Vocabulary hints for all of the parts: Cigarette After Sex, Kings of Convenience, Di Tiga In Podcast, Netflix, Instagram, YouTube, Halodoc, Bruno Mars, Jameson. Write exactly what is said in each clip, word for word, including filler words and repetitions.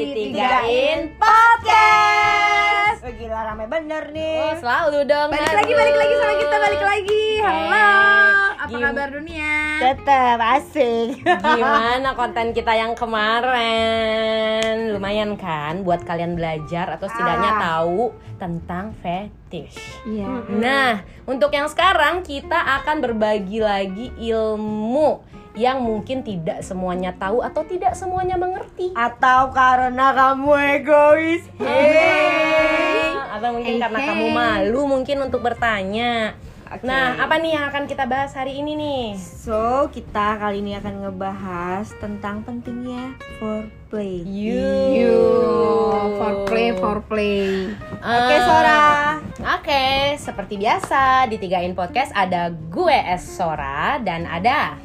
Ditigain Podcast. Oh, gila rame bener nih. Oh, selalu dong. Balik lagi, balik lagi sama kita, balik lagi. Halo. Apa Gim- kabar dunia? Tetap asik. Gimana konten kita yang kemarin? Lumayan kan buat kalian belajar atau setidaknya ah. tahu tentang fetish. Iya. Mm-hmm. Nah, untuk yang sekarang kita akan berbagi lagi ilmu yang mungkin tidak semuanya tahu atau tidak semuanya mengerti, atau karena kamu egois. Hey. Atau mungkin hey, karena hey. kamu malu mungkin untuk bertanya. Okay. Nah, apa nih yang akan kita bahas hari ini nih? So, kita kali ini akan ngebahas tentang pentingnya foreplay. You, you. Foreplay, foreplay. Uh, Oke, okay, Sora. Oke, okay. Seperti biasa di Tiga In Podcast ada gue S Sora dan ada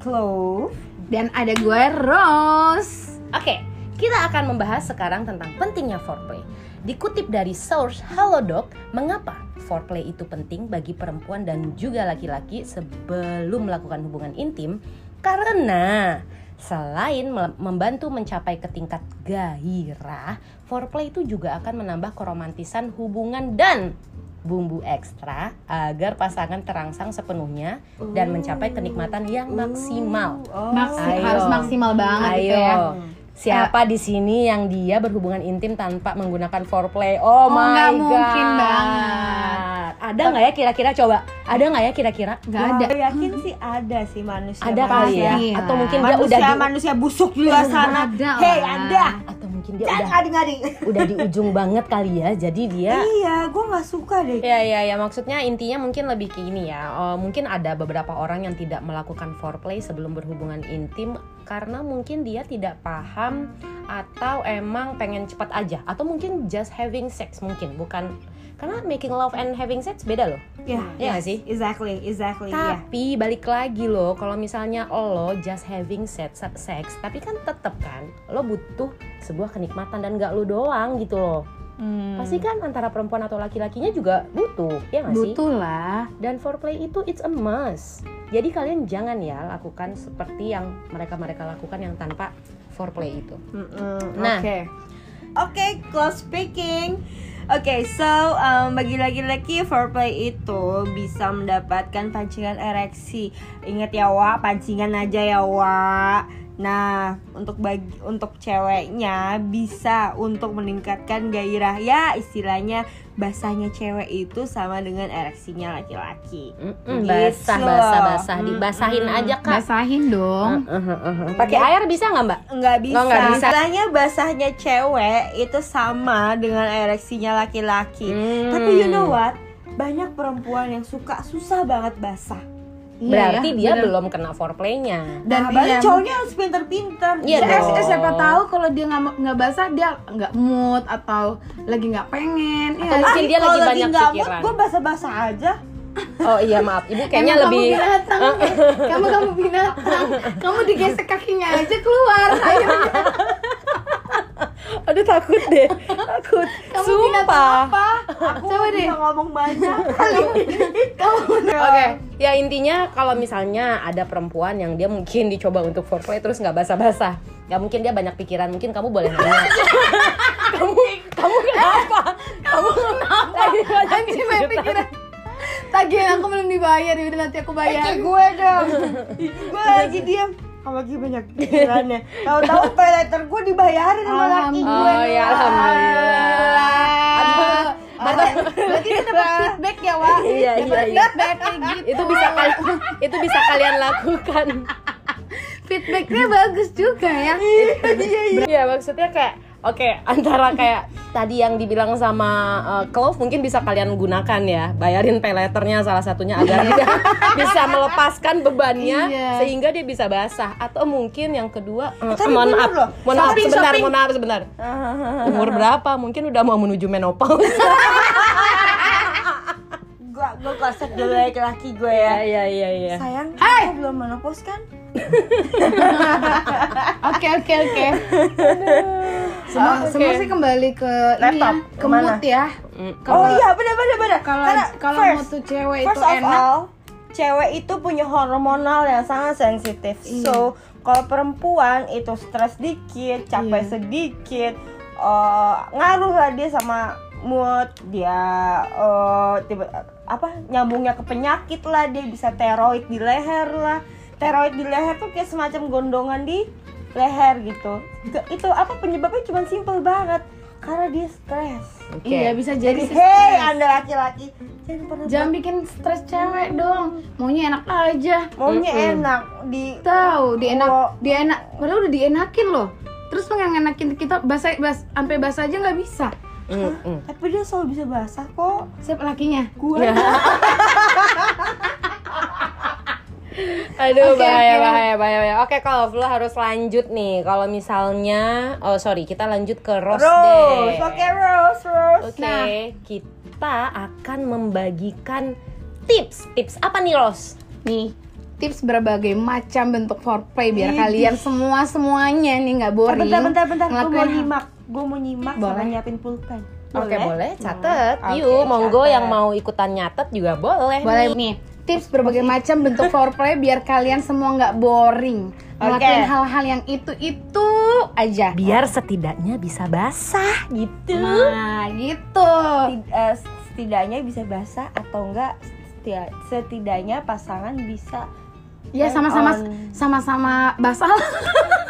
Clove dan ada gue Rose. Oke, okay, kita akan membahas sekarang tentang pentingnya foreplay. Dikutip dari source Halodoc, mengapa foreplay itu penting bagi perempuan dan juga laki-laki sebelum melakukan hubungan intim? Karena selain membantu mencapai ke tingkat gairah, foreplay itu juga akan menambah keromantisan hubungan dan bumbu ekstra agar pasangan terangsang sepenuhnya uh, dan mencapai kenikmatan yang maksimal. Uh, oh. Maksimal, harus maksimal banget. Ayo. Gitu ya. Siapa uh, di sini yang dia berhubungan intim tanpa menggunakan foreplay? Oh, oh my gak god. Mungkin banget. Ada nggak ya kira-kira coba? Ada nggak ya kira-kira? Gak wow, ada. Yakin sih ada sih manusia. Ada kali ya. Atau mungkin manusia, dia udah di, manusia busuk di luar sana. Hei, Anda. Atau mungkin dia Jangan udah ngading-ngading. Udah di ujung banget kali ya. Jadi dia iya, gue nggak suka deh. Iya iya ya, maksudnya intinya mungkin lebih ke ini ya. Uh, mungkin ada beberapa orang yang tidak melakukan foreplay sebelum berhubungan intim karena mungkin dia tidak paham atau emang pengen cepat aja, atau mungkin just having sex mungkin bukan. Karena making love and having sex beda loh. Iya, yeah, yes, sih? Exactly, exactly. Tapi yeah. balik lagi loh, kalau misalnya lo just having sex, sex, tapi kan tetep kan lo butuh sebuah kenikmatan dan gak lo doang gitu loh. Hmm. Pasti kan antara perempuan atau laki-lakinya juga butuh, ya gak sih? Butuh lah. Dan foreplay itu it's a must. Jadi kalian jangan ya lakukan seperti yang mereka-mereka lakukan yang tanpa foreplay itu. Mm-mm. Nah, oke, okay. okay, close speaking. Oke, okay, so um, bagi laki-laki foreplay itu bisa mendapatkan pancingan ereksi. Ingat ya, Wak, pancingan aja ya, Wak. Nah, untuk bagi untuk ceweknya bisa untuk meningkatkan gairah ya, istilahnya basahnya cewek itu sama dengan ereksinya laki-laki. Mm-mm, gitu. Basah, basah, basah, dibasahin Mm-mm. aja Kak. Basahin dong. Pakai air bisa nggak Mbak? Nggak bisa. Nggak bisa. Istilahnya basahnya cewek itu sama dengan ereksinya laki-laki. Mm. Tapi you know what? Banyak perempuan yang suka susah banget basah. Berarti iya, dia bener. belum kena foreplaynya. Dan nah, dia cowoknya harus pinter-pinter. Iya dong. Siapa tahu kalau dia nggak nggak basah dia nggak mood atau lagi nggak pengen. Atau ya, mungkin dia lagi banyak lagi pikiran. Kalau mood, gue basah-basah aja. Oh iya maaf, ibu kayaknya kamu lebih kamu binatang, kamu kamu binatang, kamu digesek kakinya aja keluar. Ayo. Aduh takut deh, takut. Kamu sumpah. Apa? Aku coba deh ngomong banyak kali. Oke, okay. Ya intinya kalau misalnya ada perempuan yang dia mungkin dicoba untuk foreplay terus nggak basah-basah, ya mungkin dia banyak pikiran. Mungkin kamu boleh nanya. kamu, kamu kenapa? Kamu kenapa? Lagi banyak pikiran. Tagihan aku belum dibayar, udah nanti aku bayar. Oke, gue dong. Gue lagi diam. Kamu lagi banyak pikirannya. Tahu-tahu peleter gue dibayarin sama laki gue. Oh ya alhamdulillah. Berarti itu dapat feedback ya, Wak. Iya, iya, iya. Feedback gitu. Itu bisa kalian itu bisa kalian lakukan. Feedbacknya bagus juga ya. Iya, iya. Iya, maksudnya kayak oke, okay, antara kayak tadi yang dibilang sama uh, Clove mungkin bisa kalian gunakan ya. Bayarin peleternya salah satunya agar dia bisa melepaskan bebannya iya. sehingga dia bisa basah. Atau mungkin yang kedua, uh, mohon maaf, mohon maaf sebentar, mohon maaf sebentar. Umur berapa? Mungkin udah mau menuju menopause. Gua gua kasih dulu laki-laki gue ya. Iya iya iya. Sayang, hey! Aku belum menopause kan? Oke oke oke. Semua, oh, semua okay. sih kembali ke laptop, ini ya, ke mood ya. Kalo, oh iya benar-benar benar. Kalau mood tuh cewek first itu enak. All, cewek itu punya hormonal yang sangat sensitif. Iya. So Kalau perempuan itu stres dikit, capek yeah. sedikit, uh, ngaruh lah dia sama mood dia, uh, tiba apa nyambungnya ke penyakit lah, dia bisa teroid di leher lah. Teroid di leher tuh kayak semacam gondongan di leher gitu. Itu apa penyebabnya cuma simpel banget, karena dia stres. Okay. Iya, bisa jadi. Jadi hei anda laki-laki, jangan pernah jangan bak- bikin stres cewek dong. Maunya enak aja. Maunya mm-hmm. enak di tahu, di enak, oh. di enak. Padahal udah dienakin loh. Terus pengen ngenakin kita bahasa bahas sampai bahasa aja enggak bisa. Mm-hmm. Tapi dia selalu bisa bahasa kok. Siapa lakinya? Gua. Yeah. Aduh, okay, bahaya, okay. bahaya, bahaya, bahaya. Oke, okay, kalau lo harus lanjut nih. Kalau misalnya, oh sorry, kita lanjut ke Rose, Rose deh. Oke, okay, Rose, Rose. Oke, okay, nah. Kita akan membagikan tips, tips apa nih Rose? Nih, tips berbagai macam bentuk foreplay biar Edi. kalian semua semuanya nih nggak boring. Bentar, bentar, bentar. Gue mau nyimak, gue mau nyimak sama nyiapin pulpen. Oke, okay, boleh. Catet. Okay, yuk, monggo yang mau ikutan nyatet juga boleh. Boleh nih. nih. Tips berbagai macam bentuk foreplay biar kalian semua nggak boring. Melakukan okay. hal-hal yang itu-itu aja. Biar setidaknya bisa basah gitu. Nah gitu. Setidaknya bisa basah atau enggak, setidaknya pasangan bisa. Ya sama-sama on. sama-sama basah.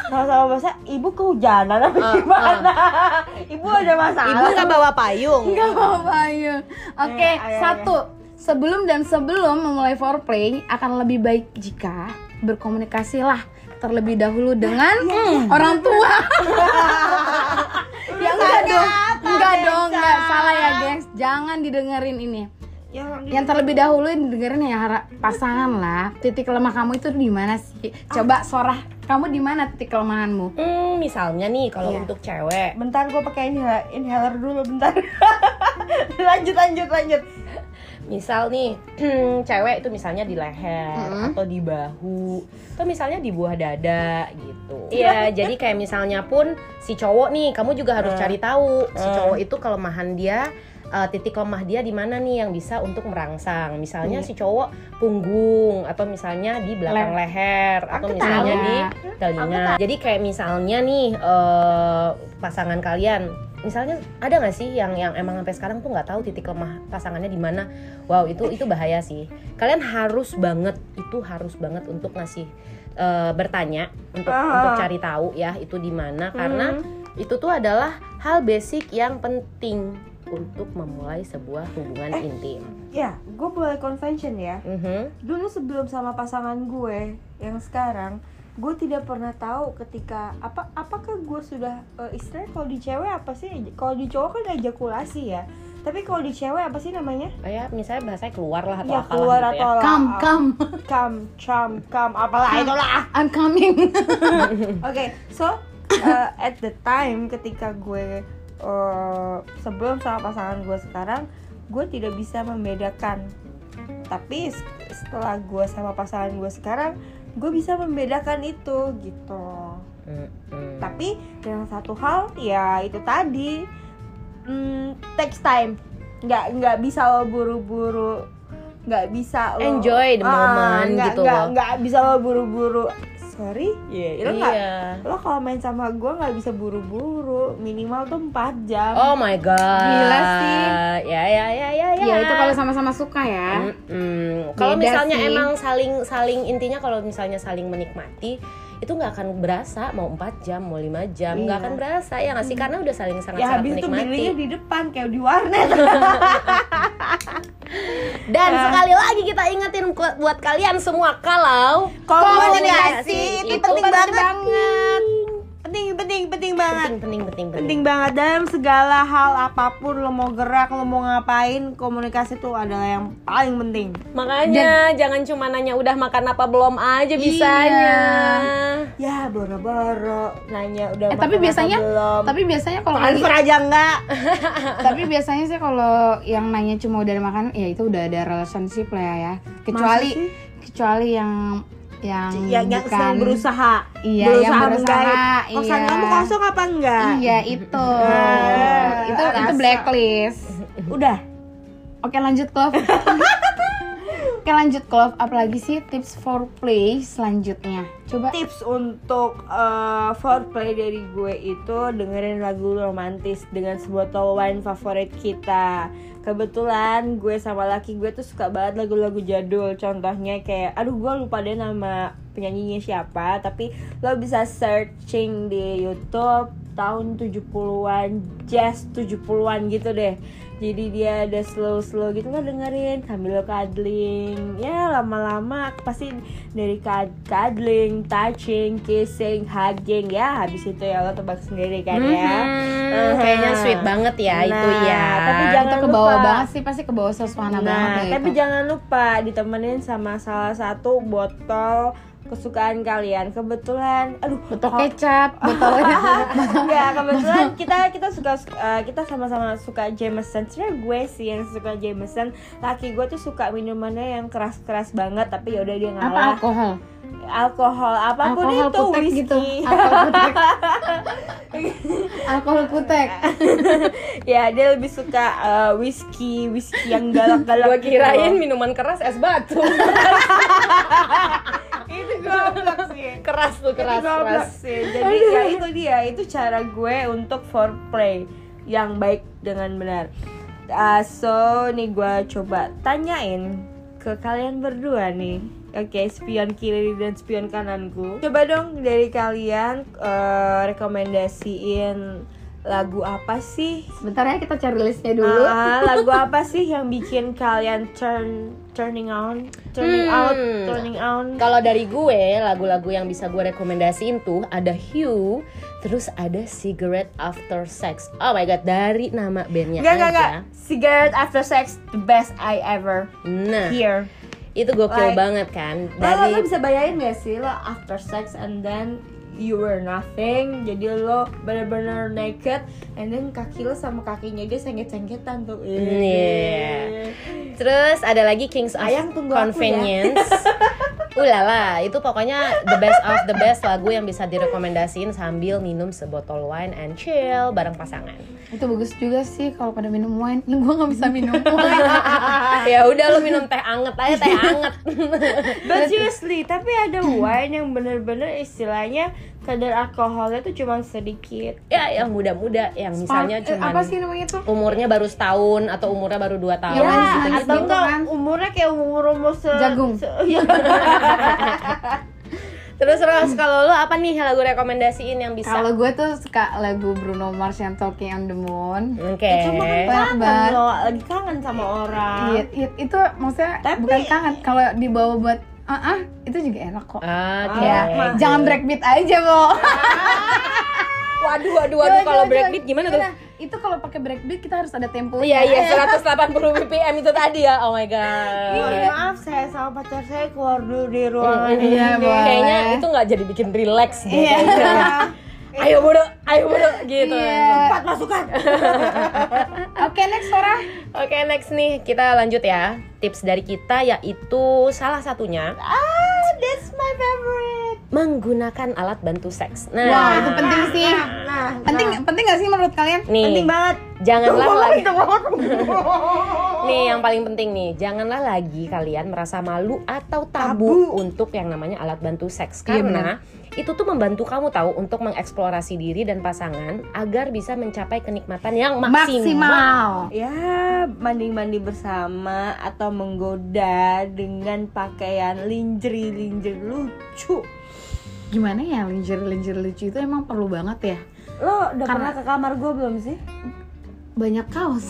Sama-sama basah, ibu kehujanan apa uh, gimana? Uh. Ibu ada masalah. Ibu nggak bawa payung. Nggak bawa payung. Oke, okay, eh, satu. Ayo, ayo. Sebelum dan sebelum memulai foreplay, akan lebih baik jika berkomunikasilah terlebih dahulu dengan hmm. orang tua. Ya enggak dong, enggak dong, enggak salah ya gengs, jangan didengerin ini. Yang terlebih dahulu didengerin ya pasangan lah. Titik lemah kamu itu di mana sih? Coba sorah, kamu di mana titik kelemahanmu? Hmm, misalnya nih kalau yeah. untuk cewek. Bentar gue pakai inhaler dulu bentar. lanjut lanjut lanjut. Misal nih, cewek itu misalnya di leher mm-hmm. atau di bahu, atau misalnya di buah dada gitu. Iya, jadi kayak misalnya pun si cowok nih, kamu juga harus mm. cari tahu si cowok itu kelemahan dia, uh, titik lemah dia di mana nih yang bisa untuk merangsang. Misalnya mm. si cowok punggung, atau misalnya di belakang Le- leher, atau misalnya tahu. di telinga. Jadi kayak misalnya nih uh, pasangan kalian. Misalnya ada nggak sih yang yang emang sampai sekarang tuh nggak tahu titik lemah pasangannya di mana? Wow, itu itu bahaya sih. Kalian harus banget itu harus banget untuk ngasih uh, bertanya untuk ah. untuk cari tahu ya itu di mana, karena hmm. itu tuh adalah hal basic yang penting untuk memulai sebuah hubungan eh, intim. Ya, gue mulai confession ya. Mm-hmm. Dulu sebelum sama pasangan gue yang sekarang, gue tidak pernah tahu ketika apa apakah gue sudah uh, istilahnya kalau di cewek apa sih, kalau di cowok kan ejakulasi ya, tapi kalau di cewek apa sih namanya? Oh ya, misalnya bahasanya keluar lah atau ya, apalah keluar gitu atau ya. Come, come, come, come, come, apalah itulah. I'm coming. Oke, okay, so uh, at the time ketika gue uh, sebelum sama pasangan gue sekarang, gue tidak bisa membedakan. Tapi setelah gue sama pasangan gue sekarang, gue bisa membedakan itu gitu. Mm-hmm. Tapi dengan satu hal ya itu tadi mm, takes time. Nggak nggak bisa lo buru-buru, nggak bisa lo enjoy the moment ah, gitu. Nggak nggak bisa lo buru-buru. Sorry, yeah, lo nggak yeah. lo kalau main sama gue nggak bisa buru-buru, minimal tuh empat jam. Oh my god, gila sih. Ya ya ya ya ya. Ya itu kalau sama-sama suka ya. Kalau misalnya sih. emang saling saling intinya kalau misalnya saling menikmati itu nggak akan berasa mau empat jam mau lima jam nggak yeah. akan berasa ya nggak sih mm. karena udah saling sangat-sangat ya, menikmati. Ya habis itu di depan kayak di warnet. Dan nah. sekali lagi kita ingetin buat kalian semua kalau komunikasi itu penting banget. banget. Penting, penting, penting banget. Penting, penting, penting, penting. Penting banget dalam segala hal apapun lo mau gerak, lo mau ngapain, komunikasi itu adalah yang paling penting. Makanya Dan, jangan cuma nanya udah makan apa belum aja bisanya. Iya. Ya, boro-boro nanya udah eh, makan tapi biasanya, apa belum. Tapi biasanya kalau transfer aja enggak. Tapi biasanya sih kalau yang nanya cuma udah makan, ya itu udah ada relationship lah ya. Kecuali kecuali yang yang yang, yang sedang berusaha, iya, berusaha yang berusaha, kosan iya. kamu kosong apa enggak? Iya itu, nah, itu itu blacklist. Udah, oke lanjut Clove. Oke, lanjut ke love up lagi sih, tips foreplay selanjutnya. Coba tips untuk uh, foreplay dari gue itu dengerin lagu romantis dengan sebotol wine favorit kita. Kebetulan gue sama laki gue tuh suka banget lagu-lagu jadul. Contohnya kayak, aduh gue lupa deh nama penyanyinya siapa, tapi lo bisa searching di YouTube tahun tujuh puluhan, jazz tujuh puluhan gitu deh. Jadi dia ada slow-slow gitu, lo dengerin sambil lo cuddling. Ya lama-lama pasti dari cuddling, touching, kissing, hugging. Ya habis itu ya lo tebak sendiri kan ya. Mm-hmm. uh-huh. Kayaknya sweet banget ya nah, itu ya. Tapi jangan lupa, kebawa banget sih, pasti kebawa suasana nah, banget ya. Tapi itu, jangan lupa ditemenin sama salah satu botol kesukaan kalian. Kebetulan aduh botol kecap, botol ya kebetulan kita kita suka uh, kita sama-sama suka Jameson. Sebenarnya gue sih yang suka Jameson, laki gue tuh suka minumannya yang keras-keras banget, tapi ya udah dia ngalah. Apa alkohol? Alkohol apapun alkohol itu whiskey gitu. Alkohol putek. Alkohol putek. Ya dia lebih suka uh, whiskey, whiskey yang galak-galak. Gue kirain gitu, minuman keras es batu. Itu goblok sih. Keras tuh, keras, keras sih. Jadi ya itu dia, itu cara gue untuk foreplay yang baik dengan benar. Uh, so nih gue coba tanyain ke kalian berdua nih. Oke, okay, spion kiri dan spion kananku. Coba dong dari kalian uh, rekomendasiin lagu apa sih? Sebentar ya, kita cari listnya dulu. Uh, lagu apa sih yang bikin kalian turn turning on, turning hmm. out, turning on? Kalau dari gue, lagu-lagu yang bisa gue rekomendasiin tuh ada Hue, terus ada Cigarette After Sex. Oh my god, dari nama bandnya gak, aja. Gak, gak. Cigarette After Sex, the best I ever nah. hear. Itu gokil like, banget kan. Dari... Lo, lo bisa bayangin gak sih lo after sex and then you were nothing, jadi lo bener-bener naked, and then kaki lo sama kakinya dia sengit-sengkitan tuh. Iya. Yeah. Terus ada lagi Kings of Convenience. Ulala, itu pokoknya the best of the best lagu yang bisa direkomendasiin sambil minum sebotol wine and chill bareng pasangan. Itu bagus juga sih kalau pada minum wine. Lu gua nggak bisa minum wine. Ya udah lo minum teh anget aja, teh anget. But seriously, tapi ada wine yang bener-bener istilahnya kadar alkoholnya tuh cuma sedikit. Ya, yang muda-muda, yang misalnya cuma umurnya baru setahun atau umurnya baru dua tahun. Ya, gitu, atau gitu, kan? Umurnya kayak umur-umur se- jagung. Se- ya. Terus Ros, kalau lo apa nih lagu rekomendasiin yang bisa? Kalau gue tuh suka lagu Bruno Mars yang Talking on the Moon. Oke. Okay. Cuma kan kangen lo, lagi kangen sama orang. Iya, it, itu maksudnya tapi, bukan kangen. Kalau dibawa buat ah uh-uh, itu juga enak kok. Okay. Ya, jangan breakbeat aja Bo. Waduh, waduh, waduh kalau breakbeat gimana tuh? Itu kalau pakai breakbeat kita harus ada tempo. Iya, iya, seratus delapan puluh B P M itu tadi ya. Oh my god. Iya, maaf saya sama pacar saya keluar dulu di ruangan ini. Iya, kayaknya itu enggak jadi bikin relax deh. Iya. Ayo bodo, ayo bodo gitu. Cepat masukkan. Oke, next Sarah. Oke, next nih kita lanjut ya. Tips dari kita yaitu salah satunya ah, that's my favorite, menggunakan alat bantu seks. Nah, wow, itu penting sih. Nah, nah, penting nah. penting enggak sih menurut kalian? Nih, penting banget. Janganlah tuh, lagi. Nih, yang paling penting nih, janganlah lagi kalian merasa malu atau tabu, tabu. untuk yang namanya alat bantu seks karena iya, itu tuh membantu kamu tahu untuk mengeksplorasi diri dan pasangan agar bisa mencapai kenikmatan yang maksimal. maksimal. Ya, mandi-mandi bersama atau menggoda dengan pakaian lingerie-lingerie lucu. Gimana ya, lingerie-lingerie lucu itu emang perlu banget ya? Lo udah karena pernah ke kamar gue belum sih? Banyak kaos.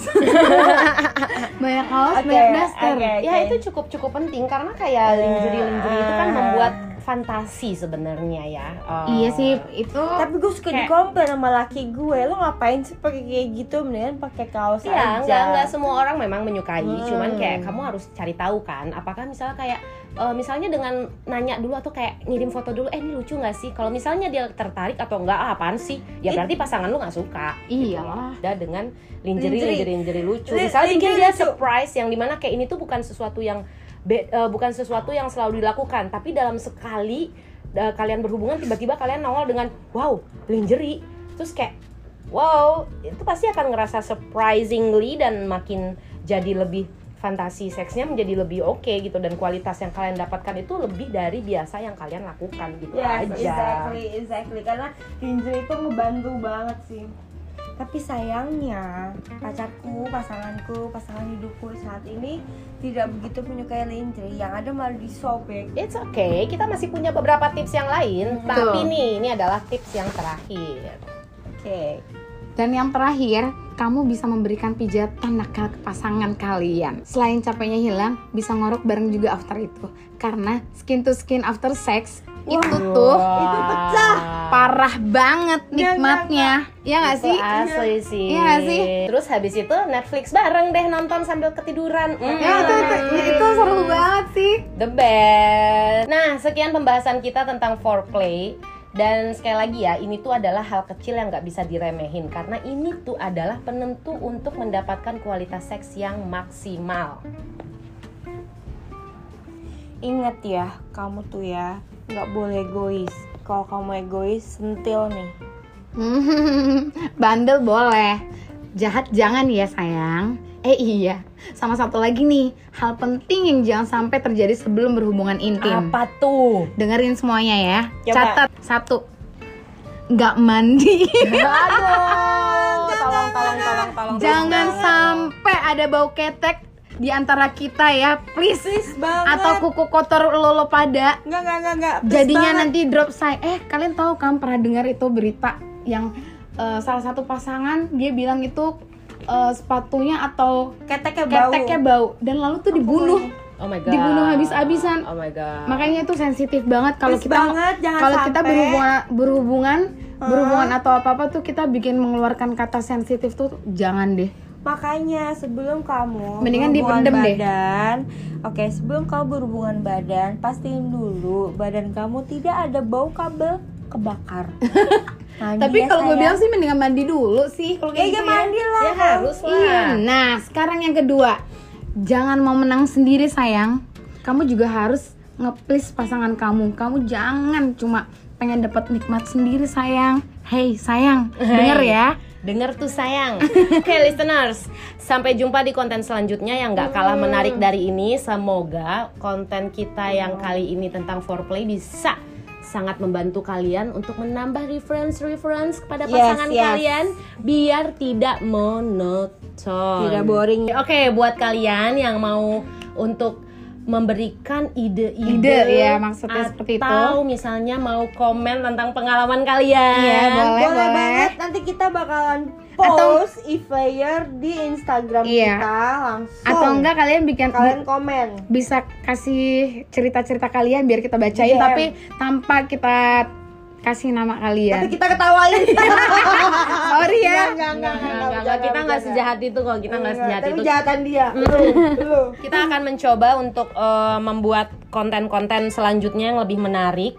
Banyak kaos, okay, banyak daster. Okay, okay. Ya itu cukup-cukup penting karena kayak lingerie-lingerie itu kan membuat fantasi sebenarnya ya. Oh. Iya sih itu. Tapi gue suka kayak... dikomplain sama laki gue, lo ngapain sih pakai kayak gitu, mendingan pakai kaos ya, aja. Iya, nggak semua orang memang menyukai, hmm. cuman kayak kamu harus cari tahu kan. Apakah misalnya kayak uh, misalnya dengan nanya dulu atau kayak ngirim foto dulu, eh ini lucu nggak sih? Kalau misalnya dia tertarik atau nggak, ah, apaan sih? Ya berarti pasangan lo nggak suka. Iya. Gitu. Dan dengan lingerie, lingerie, lingerie lucu. Misalnya bikin dia surprise yang dimana kayak ini tuh bukan sesuatu yang Be, uh, bukan sesuatu yang selalu dilakukan, tapi dalam sekali uh, kalian berhubungan tiba-tiba kalian nongol dengan wow lingerie, terus kayak wow, itu pasti akan ngerasa surprisingly dan makin jadi lebih fantasi seksnya menjadi lebih oke okay, gitu, dan kualitas yang kalian dapatkan itu lebih dari biasa yang kalian lakukan gitu yes, aja. Exactly, exactly. Karena kinju itu ngebantu banget sih. Tapi sayangnya pacarku, pasanganku, pasangan hidupku saat ini tidak begitu menyukai lingerie, yang ada malah disobek. It's okay, kita masih punya beberapa tips yang lain. Betul. Tapi nih, ini adalah tips yang terakhir. Oke. Okay. Dan yang terakhir, kamu bisa memberikan pijatan nakal ke pasangan kalian. Selain capeknya hilang, bisa ngorok bareng juga after itu. Karena skin to skin after sex, wow, itu tuh wow, itu pecah, parah banget nikmatnya. Iya enggak sih? Asli sih. Iya enggak sih? Terus habis itu Netflix bareng deh, nonton sambil ketiduran. Mm. Ya itu, itu, itu seru banget sih. The best. Nah, sekian pembahasan kita tentang foreplay. Dan sekali lagi ya, ini tuh adalah hal kecil yang gak bisa diremehin, karena ini tuh adalah penentu untuk mendapatkan kualitas seks yang maksimal. Ingat ya, kamu tuh ya gak boleh egois. Kalau kamu egois, sentil nih. Bandel boleh, jahat jangan ya sayang. Eh iya, sama satu lagi nih, hal penting yang jangan sampai terjadi sebelum berhubungan intim. Apa tuh? Dengerin semuanya ya. Coba. Catat, satu, nggak mandi. Aduh, tolong, tolong, tolong, tolong. Jangan terus sampai ada bau ketek di antara kita ya, please, please banget. Atau kuku kotor lo lo pada. Nggak, nggak, nggak, nggak. Jadinya banget nanti drop sign. Eh, kalian tahu kan pernah dengar itu berita yang uh, salah satu pasangan dia bilang itu Uh, sepatunya atau keteknya bau. keteknya bau dan lalu tuh dibunuh. Oh my god. Dibunuh habis-habisan. Oh my god. Makanya itu sensitif banget kalau kita banget, kalau sampai kita berhubungan berhubungan, hmm. berhubungan atau apa-apa tuh kita bikin mengeluarkan kata sensitif tuh jangan deh. Makanya sebelum kamu mendingan dipendem badan, deh. Oke, okay, sebelum kamu berhubungan badan, pastiin dulu badan kamu tidak ada bau kabel kebakar. Mandi tapi ya kalau gue bilang sih mendingan mandi dulu sih. Kalau kayak gitu mandi lah. Ya harus lah. Iya. Nah, sekarang yang kedua, jangan mau menang sendiri sayang. Kamu juga harus nge-please pasangan kamu. Kamu jangan cuma pengen dapat nikmat sendiri sayang. Hey sayang, hey, denger ya. Dengar tuh sayang. Oke okay, listeners, sampai jumpa di konten selanjutnya yang gak kalah menarik dari ini. Semoga konten kita yang kali ini tentang foreplay bisa sangat membantu kalian untuk menambah reference-reference kepada pasangan yes, yes. kalian biar tidak monoton, tidak boring. Oke, okay, buat kalian yang mau untuk memberikan ide-ide ide, ya maksudnya seperti itu, atau misalnya mau komen tentang pengalaman kalian, iya, boleh, boleh banget. Nanti kita bakalan post atau e-player di Instagram iya. kita langsung. Atau enggak kalian bikin kalian komen. Bisa kasih cerita-cerita kalian biar kita bacain D M. Tapi tanpa kita kasih nama kalian. Tapi kita ketawain. Sorry ya. Enggak, enggak, enggak. Kita enggak sejahat itu kok. Kita enggak sejahat itu. Tapi jahatan dia. Kita akan mencoba untuk uh, membuat konten-konten selanjutnya yang lebih menarik.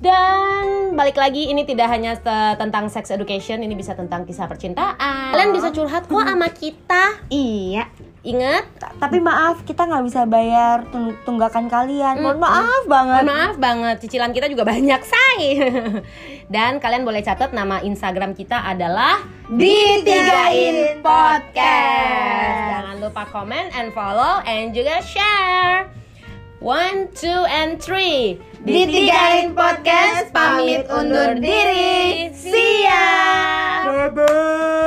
Dan balik lagi, ini tidak hanya tentang sex education, ini bisa tentang kisah percintaan. Kalian bisa curhat kok sama kita. Iya. Ingat, tapi maaf kita nggak bisa bayar tunggakan kalian. Mohon mm. maaf banget. Mohon maaf banget, cicilan kita juga banyak say. Dan kalian boleh catat nama Instagram kita adalah Di Tiga In Podcast. Jangan lupa comment and follow and juga share. One, two, and three. Di Tiga In Podcast pamit undur diri. See ya. Bye bye.